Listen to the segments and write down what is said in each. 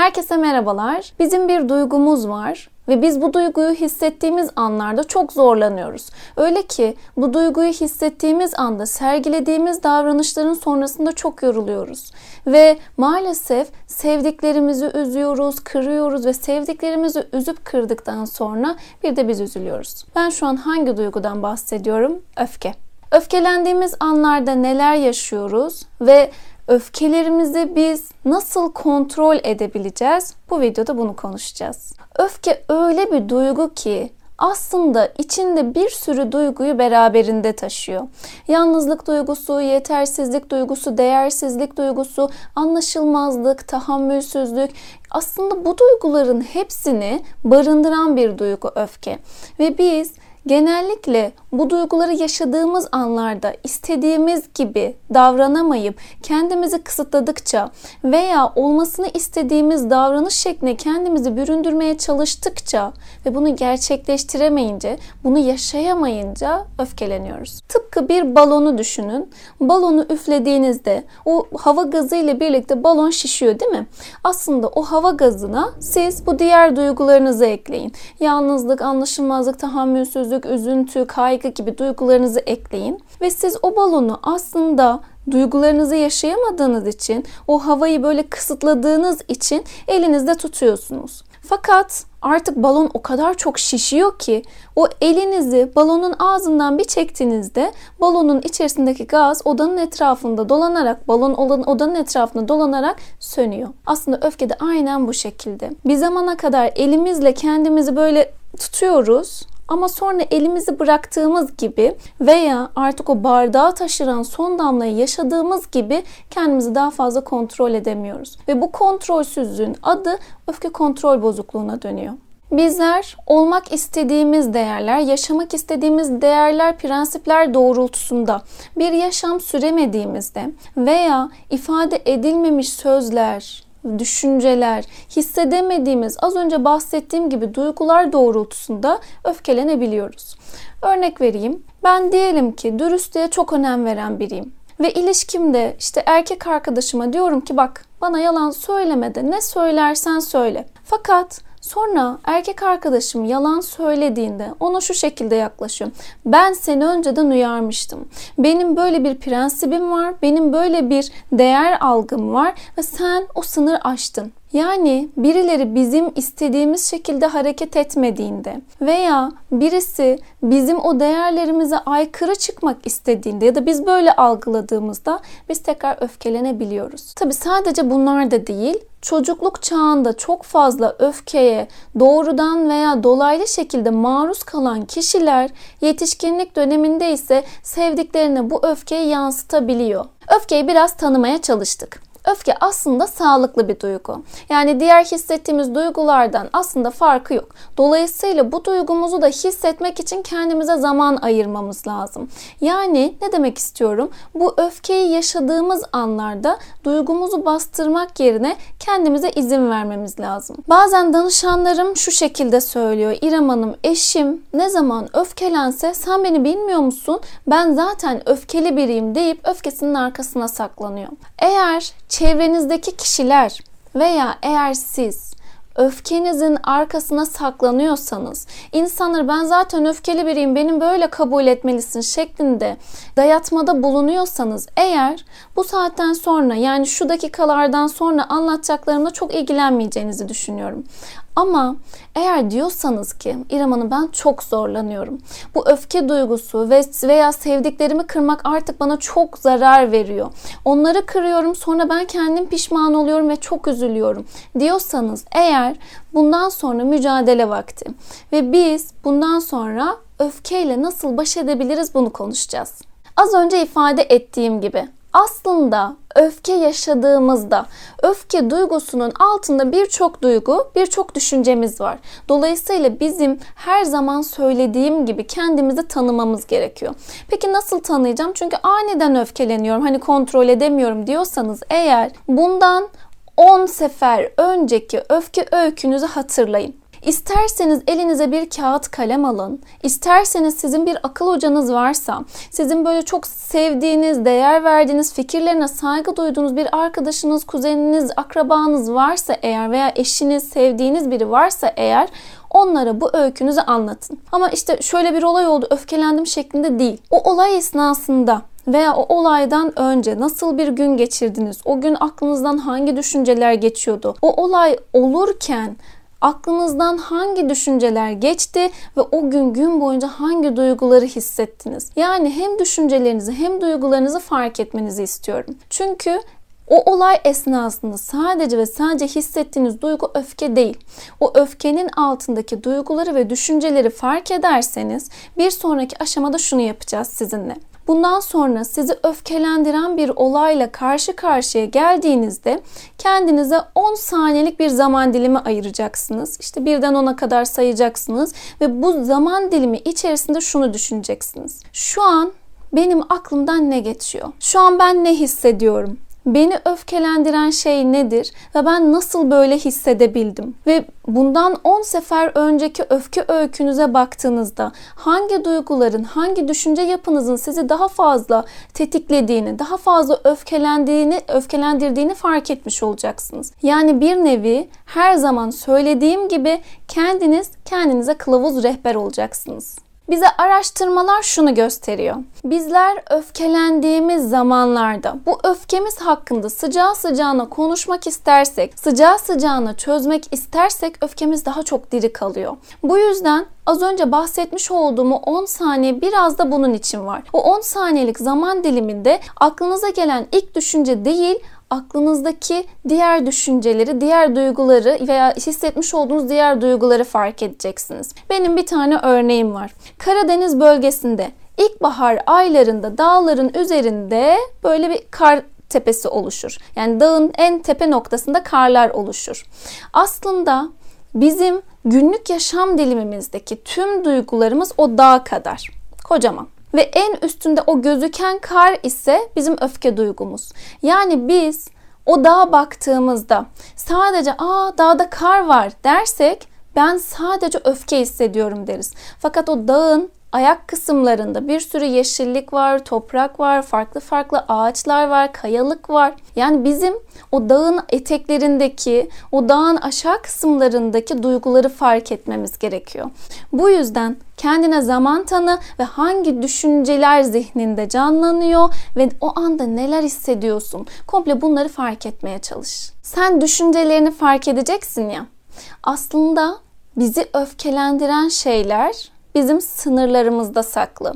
Herkese merhabalar. Bizim bir duygumuz var ve biz bu duyguyu hissettiğimiz anlarda çok zorlanıyoruz. Öyle ki bu duyguyu hissettiğimiz anda sergilediğimiz davranışların sonrasında çok yoruluyoruz. Ve maalesef sevdiklerimizi üzüyoruz, kırıyoruz ve sevdiklerimizi üzüp kırdıktan sonra bir de biz üzülüyoruz. Ben şu an hangi duygudan bahsediyorum? Öfke. Öfkelendiğimiz anlarda neler yaşıyoruz ve öfkelerimizi biz nasıl kontrol edebileceğiz? Bu videoda bunu konuşacağız. Öfke öyle bir duygu ki aslında içinde bir sürü duyguyu beraberinde taşıyor. Yalnızlık duygusu, yetersizlik duygusu, değersizlik duygusu, anlaşılmazlık, tahammülsüzlük. Aslında bu duyguların hepsini barındıran bir duygu öfke. Ve biz genellikle bu duyguları yaşadığımız anlarda istediğimiz gibi davranamayıp kendimizi kısıtladıkça veya olmasını istediğimiz davranış şekline kendimizi büründürmeye çalıştıkça ve bunu gerçekleştiremeyince, bunu yaşayamayınca öfkeleniyoruz. Tıpkı bir balonu düşünün. Balonu üflediğinizde o hava gazı ile birlikte balon şişiyor, değil mi? Aslında o hava gazına siz bu diğer duygularınızı ekleyin. Yalnızlık, anlaşılmazlık, tahammülsüzlük, üzüntü, kaygı gibi duygularınızı ekleyin ve siz o balonu aslında duygularınızı yaşayamadığınız için, o havayı böyle kısıtladığınız için elinizde tutuyorsunuz. Fakat artık balon o kadar çok şişiyor ki o elinizi balonun ağzından bir çektiğinizde balonun içerisindeki gaz odanın etrafında dolanarak, balon odanın etrafında dolanarak sönüyor. Aslında öfke de aynen bu şekilde. Bir zamana kadar elimizle kendimizi böyle tutuyoruz. Ama sonra elimizi bıraktığımız gibi veya artık o bardağı taşıran son damlayı yaşadığımız gibi kendimizi daha fazla kontrol edemiyoruz. Ve bu kontrolsüzlüğün adı öfke kontrol bozukluğuna dönüyor. Bizler olmak istediğimiz değerler, yaşamak istediğimiz değerler, prensipler doğrultusunda bir yaşam süremediğimizde veya ifade edilmemiş sözler, düşünceler, hissedemediğimiz, az önce bahsettiğim gibi duygular doğrultusunda öfkelenebiliyoruz. Örnek vereyim. Ben diyelim ki dürüstlüğe çok önem veren biriyim. Ve ilişkimde işte erkek arkadaşıma diyorum ki bak bana yalan söyleme de ne söylersen söyle. Fakat sonra erkek arkadaşım yalan söylediğinde ona şu şekilde yaklaşıyorum. Ben seni önceden uyarmıştım. Benim böyle bir prensibim var. Benim böyle bir değer algım var. Ve sen o sınırı aştın. Yani birileri bizim istediğimiz şekilde hareket etmediğinde veya birisi bizim o değerlerimize aykırı çıkmak istediğinde ya da biz böyle algıladığımızda biz tekrar öfkelenebiliyoruz. Tabii sadece bunlar da değil. Çocukluk çağında çok fazla öfkeye doğrudan veya dolaylı şekilde maruz kalan kişiler yetişkinlik döneminde ise sevdiklerine bu öfkeyi yansıtabiliyor. Öfkeyi biraz tanımaya çalıştık. Öfke aslında sağlıklı bir duygu. Yani diğer hissettiğimiz duygulardan aslında farkı yok. Dolayısıyla bu duygumuzu da hissetmek için kendimize zaman ayırmamız lazım. Yani ne demek istiyorum? Bu öfkeyi yaşadığımız anlarda duygumuzu bastırmak yerine kendimize izin vermemiz lazım. Bazen danışanlarım şu şekilde söylüyor. İrem Hanım, eşim ne zaman öfkelense sen beni bilmiyor musun? Ben zaten öfkeli biriyim deyip öfkesinin arkasına saklanıyor. Eğer çevrenizdeki kişiler veya eğer siz öfkenizin arkasına saklanıyorsanız, insanlar ben zaten öfkeli biriyim, benim böyle kabul etmelisin şeklinde dayatmada bulunuyorsanız eğer bu saatten sonra yani şu dakikalardan sonra anlatacaklarımla çok ilgilenmeyeceğinizi düşünüyorum. Ama eğer diyorsanız ki İrem Hanım ben çok zorlanıyorum. Bu öfke duygusu veya sevdiklerimi kırmak artık bana çok zarar veriyor. Onları kırıyorum sonra ben kendim pişman oluyorum ve çok üzülüyorum diyorsanız eğer bundan sonra mücadele vakti. Ve biz bundan sonra öfkeyle nasıl baş edebiliriz bunu konuşacağız. Az önce ifade ettiğim gibi. Aslında öfke yaşadığımızda öfke duygusunun altında birçok duygu, birçok düşüncemiz var. Dolayısıyla bizim her zaman söylediğim gibi kendimizi tanımamız gerekiyor. Peki nasıl tanıyacağım? Çünkü aniden öfkeleniyorum, hani kontrol edemiyorum diyorsanız eğer bundan 10 sefer önceki öfke öykünüzü hatırlayın. İsterseniz elinize bir kağıt kalem alın. İsterseniz sizin bir akıl hocanız varsa, sizin böyle çok sevdiğiniz, değer verdiğiniz, fikirlerine saygı duyduğunuz bir arkadaşınız, kuzeniniz, akrabanız varsa eğer veya eşiniz, sevdiğiniz biri varsa eğer onlara bu öykünüzü anlatın. Ama işte şöyle bir olay oldu, öfkelendim şeklinde değil. O olay esnasında veya o olaydan önce nasıl bir gün geçirdiniz? O gün aklınızdan hangi düşünceler geçiyordu? O olay olurken aklınızdan hangi düşünceler geçti ve o gün boyunca hangi duyguları hissettiniz? Yani hem düşüncelerinizi hem duygularınızı fark etmenizi istiyorum. Çünkü o olay esnasında sadece ve sadece hissettiğiniz duygu öfke değil. O öfkenin altındaki duyguları ve düşünceleri fark ederseniz bir sonraki aşamada şunu yapacağız sizinle. Bundan sonra sizi öfkelendiren bir olayla karşı karşıya geldiğinizde kendinize 10 saniyelik bir zaman dilimi ayıracaksınız. İşte 1'den 10'a kadar sayacaksınız ve bu zaman dilimi içerisinde şunu düşüneceksiniz. Şu an benim aklımdan ne geçiyor? Şu an ben ne hissediyorum? Beni öfkelendiren şey nedir ve ben nasıl böyle hissedebildim? Ve bundan 10 sefer önceki öfke öykünüze baktığınızda hangi duyguların, hangi düşünce yapınızın sizi daha fazla tetiklediğini, daha fazla öfkelendirdiğini fark etmiş olacaksınız. Yani bir nevi her zaman söylediğim gibi kendinize kılavuz rehber olacaksınız. Bize araştırmalar şunu gösteriyor. Bizler öfkelendiğimiz zamanlarda bu öfkemiz hakkında sıcağı sıcağına konuşmak istersek, sıcağı sıcağına çözmek istersek öfkemiz daha çok diri kalıyor. Bu yüzden az önce bahsetmiş olduğum 10 saniye biraz da bunun için var. O 10 saniyelik zaman diliminde aklınıza gelen ilk düşünce değil, aklınızdaki diğer düşünceleri, diğer duyguları veya hissetmiş olduğunuz diğer duyguları fark edeceksiniz. Benim bir tane örneğim var. Karadeniz bölgesinde ilkbahar aylarında dağların üzerinde böyle bir kar tepesi oluşur. Yani dağın en tepe noktasında karlar oluşur. Aslında bizim günlük yaşam dilimimizdeki tüm duygularımız o dağ kadar. Kocaman. Ve en üstünde o gözüken kar ise bizim öfke duygumuz. Yani biz o dağa baktığımızda sadece dağda kar var dersek ben sadece öfke hissediyorum deriz. Fakat o dağın ayak kısımlarında bir sürü yeşillik var, toprak var, farklı farklı ağaçlar var, kayalık var. Yani bizim o dağın eteklerindeki, o dağın aşağı kısımlarındaki duyguları fark etmemiz gerekiyor. Bu yüzden kendine zaman tanı ve hangi düşünceler zihninde canlanıyor ve o anda neler hissediyorsun? Komple bunları fark etmeye çalış. Sen düşüncelerini fark edeceksin ya. Aslında bizi öfkelendiren şeyler bizim sınırlarımızda saklı.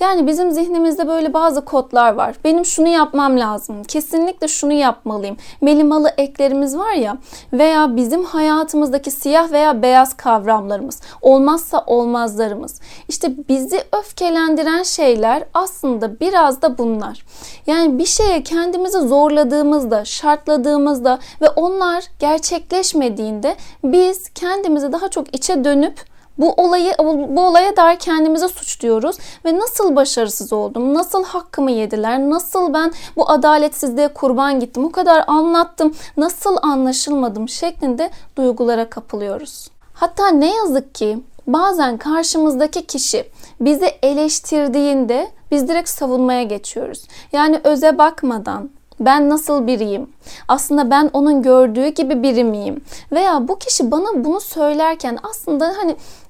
Yani bizim zihnimizde böyle bazı kodlar var. Benim şunu yapmam lazım. Kesinlikle şunu yapmalıyım. Melimalı eklerimiz var ya veya bizim hayatımızdaki siyah veya beyaz kavramlarımız. Olmazsa olmazlarımız. İşte bizi öfkelendiren şeyler aslında biraz da bunlar. Yani bir şeye kendimizi zorladığımızda, şartladığımızda ve onlar gerçekleşmediğinde biz kendimizi daha çok içe dönüp bu olaya dair kendimize suçluyoruz ve nasıl başarısız oldum, nasıl hakkımı yediler, nasıl ben bu adaletsizliğe kurban gittim, o kadar anlattım, nasıl anlaşılmadım şeklinde duygulara kapılıyoruz. Hatta ne yazık ki bazen karşımızdaki kişi bizi eleştirdiğinde biz direkt savunmaya geçiyoruz. Yani öze bakmadan ben nasıl biriyim? Aslında ben onun gördüğü gibi biri miyim? Veya bu kişi bana bunu söylerken aslında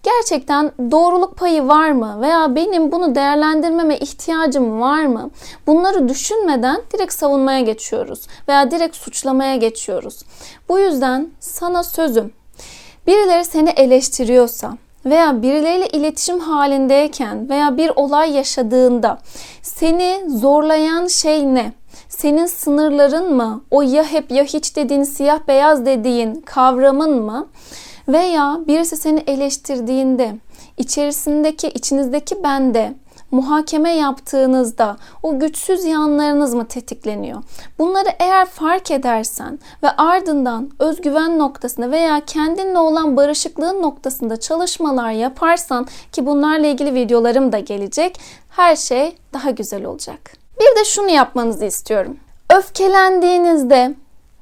gerçekten doğruluk payı var mı? Veya benim bunu değerlendirmeme ihtiyacım var mı? Bunları düşünmeden direkt savunmaya geçiyoruz. Veya direkt suçlamaya geçiyoruz. Bu yüzden sana sözüm. Birileri seni eleştiriyorsa veya birileriyle iletişim halindeyken veya bir olay yaşadığında seni zorlayan şey ne? Senin sınırların mı? O ya hep ya hiç dediğin, siyah beyaz dediğin kavramın mı? Veya birisi seni eleştirdiğinde, içinizdeki bende muhakeme yaptığınızda o güçsüz yanlarınız mı tetikleniyor? Bunları eğer fark edersen ve ardından özgüven noktasında veya kendinle olan barışıklığın noktasında çalışmalar yaparsan ki bunlarla ilgili videolarım da gelecek, her şey daha güzel olacak. Bir de şunu yapmanızı istiyorum. Öfkelendiğinizde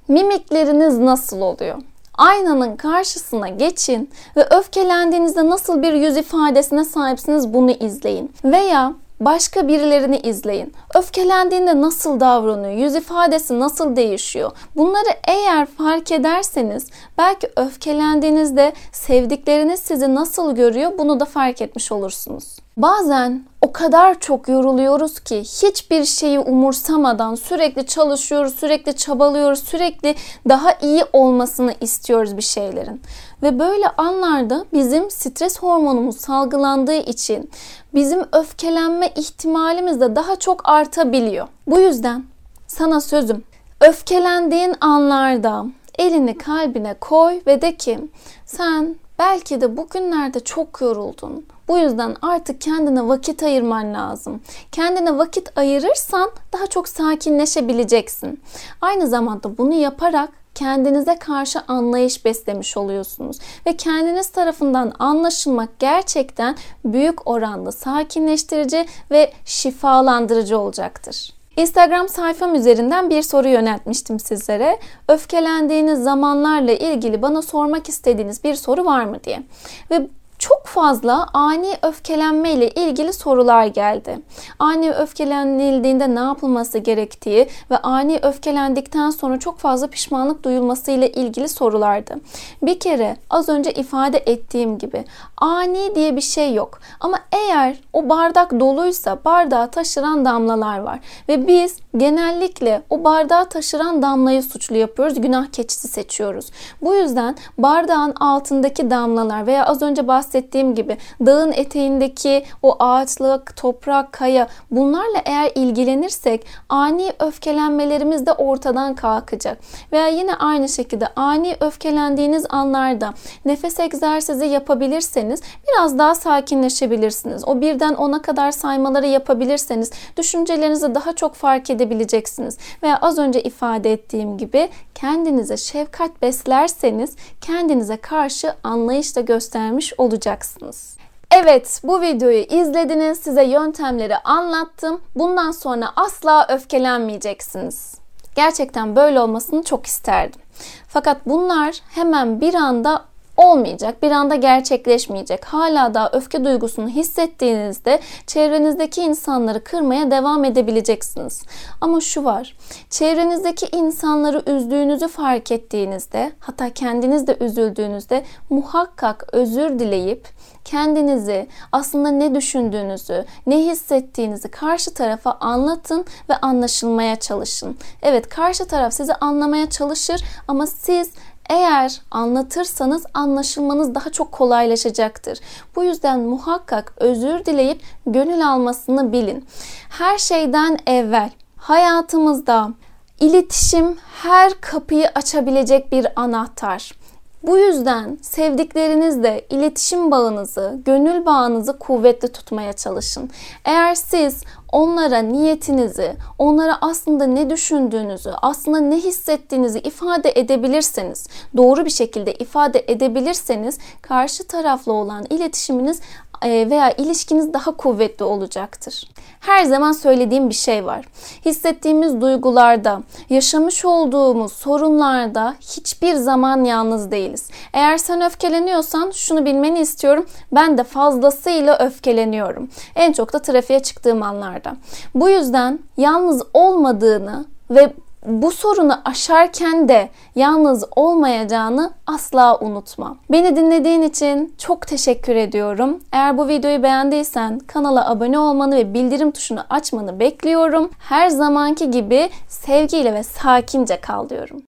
mimikleriniz nasıl oluyor? Aynanın karşısına geçin ve öfkelendiğinizde nasıl bir yüz ifadesine sahipsiniz bunu izleyin. Veya başka birilerini izleyin. Öfkelendiğinde nasıl davranıyor? Yüz ifadesi nasıl değişiyor? Bunları eğer fark ederseniz belki öfkelendiğinizde sevdikleriniz sizi nasıl görüyor bunu da fark etmiş olursunuz. Bazen o kadar çok yoruluyoruz ki hiçbir şeyi umursamadan sürekli çalışıyoruz, sürekli çabalıyoruz, sürekli daha iyi olmasını istiyoruz bir şeylerin. Ve böyle anlarda bizim stres hormonumuz salgılandığı için bizim öfkelenme ihtimalimiz de daha çok artabiliyor. Bu yüzden sana sözüm, öfkelendiğin anlarda elini kalbine koy ve de ki sen belki de bugünlerde çok yoruldun. Bu yüzden artık kendine vakit ayırman lazım. Kendine vakit ayırırsan daha çok sakinleşebileceksin. Aynı zamanda bunu yaparak kendinize karşı anlayış beslemiş oluyorsunuz. Ve kendiniz tarafından anlaşılmak gerçekten büyük oranda sakinleştirici ve şifalandırıcı olacaktır. Instagram sayfam üzerinden bir soru yöneltmiştim sizlere. Öfkelendiğiniz zamanlarla ilgili bana sormak istediğiniz bir soru var mı diye. Ve çok fazla ani öfkelenme ile ilgili sorular geldi. Ani öfkelenildiğinde ne yapılması gerektiği ve ani öfkelendikten sonra çok fazla pişmanlık duyulması ile ilgili sorulardı. Bir kere az önce ifade ettiğim gibi ani diye bir şey yok. Ama eğer o bardak doluysa bardağı taşıran damlalar var. Ve biz genellikle o bardağı taşıran damlayı suçlu yapıyoruz. Günah keçisi seçiyoruz. Bu yüzden bardağın altındaki damlalar veya az önce bahsettiğim gibi dağın eteğindeki o ağaçlık, toprak, kaya bunlarla eğer ilgilenirsek ani öfkelenmelerimiz de ortadan kalkacak. Veya yine aynı şekilde ani öfkelendiğiniz anlarda nefes egzersizi yapabilirseniz biraz daha sakinleşebilirsiniz. O 1'den 10'a kadar saymaları yapabilirseniz düşüncelerinizi daha çok fark edebileceksiniz. Veya az önce ifade ettiğim gibi kendinize şefkat beslerseniz kendinize karşı anlayış da göstermiş olacaksınız. Evet, bu videoyu izlediniz. Size yöntemleri anlattım. Bundan sonra asla öfkelenmeyeceksiniz. Gerçekten böyle olmasını çok isterdim. Fakat bunlar hemen bir anda olmayacak, bir anda gerçekleşmeyecek. Hala da öfke duygusunu hissettiğinizde çevrenizdeki insanları kırmaya devam edebileceksiniz. Ama şu var, çevrenizdeki insanları üzdüğünüzü fark ettiğinizde, hatta kendiniz de üzüldüğünüzde muhakkak özür dileyip kendinizi, aslında ne düşündüğünüzü, ne hissettiğinizi karşı tarafa anlatın ve anlaşılmaya çalışın. Evet, karşı taraf sizi anlamaya çalışır ama siz eğer anlatırsanız anlaşılmanız daha çok kolaylaşacaktır. Bu yüzden muhakkak özür dileyip gönül almasını bilin. Her şeyden evvel hayatımızda iletişim her kapıyı açabilecek bir anahtar. Bu yüzden sevdiklerinizle iletişim bağınızı, gönül bağınızı kuvvetli tutmaya çalışın. Eğer siz onlara niyetinizi, onlara aslında ne düşündüğünüzü, aslında ne hissettiğinizi ifade edebilirseniz, doğru bir şekilde ifade edebilirseniz karşı tarafla olan iletişiminiz veya ilişkiniz daha kuvvetli olacaktır. Her zaman söylediğim bir şey var. Hissettiğimiz duygularda, yaşamış olduğumuz sorunlarda hiçbir zaman yalnız değiliz. Eğer sen öfkeleniyorsan şunu bilmeni istiyorum. Ben de fazlasıyla öfkeleniyorum. En çok da trafiğe çıktığım anlarda. Bu yüzden yalnız olmadığını ve bu sorunu aşarken de yalnız olmayacağını asla unutma. Beni dinlediğin için çok teşekkür ediyorum. Eğer bu videoyu beğendiysen kanala abone olmanı ve bildirim tuşunu açmanı bekliyorum. Her zamanki gibi sevgiyle ve sakince kal diyorum.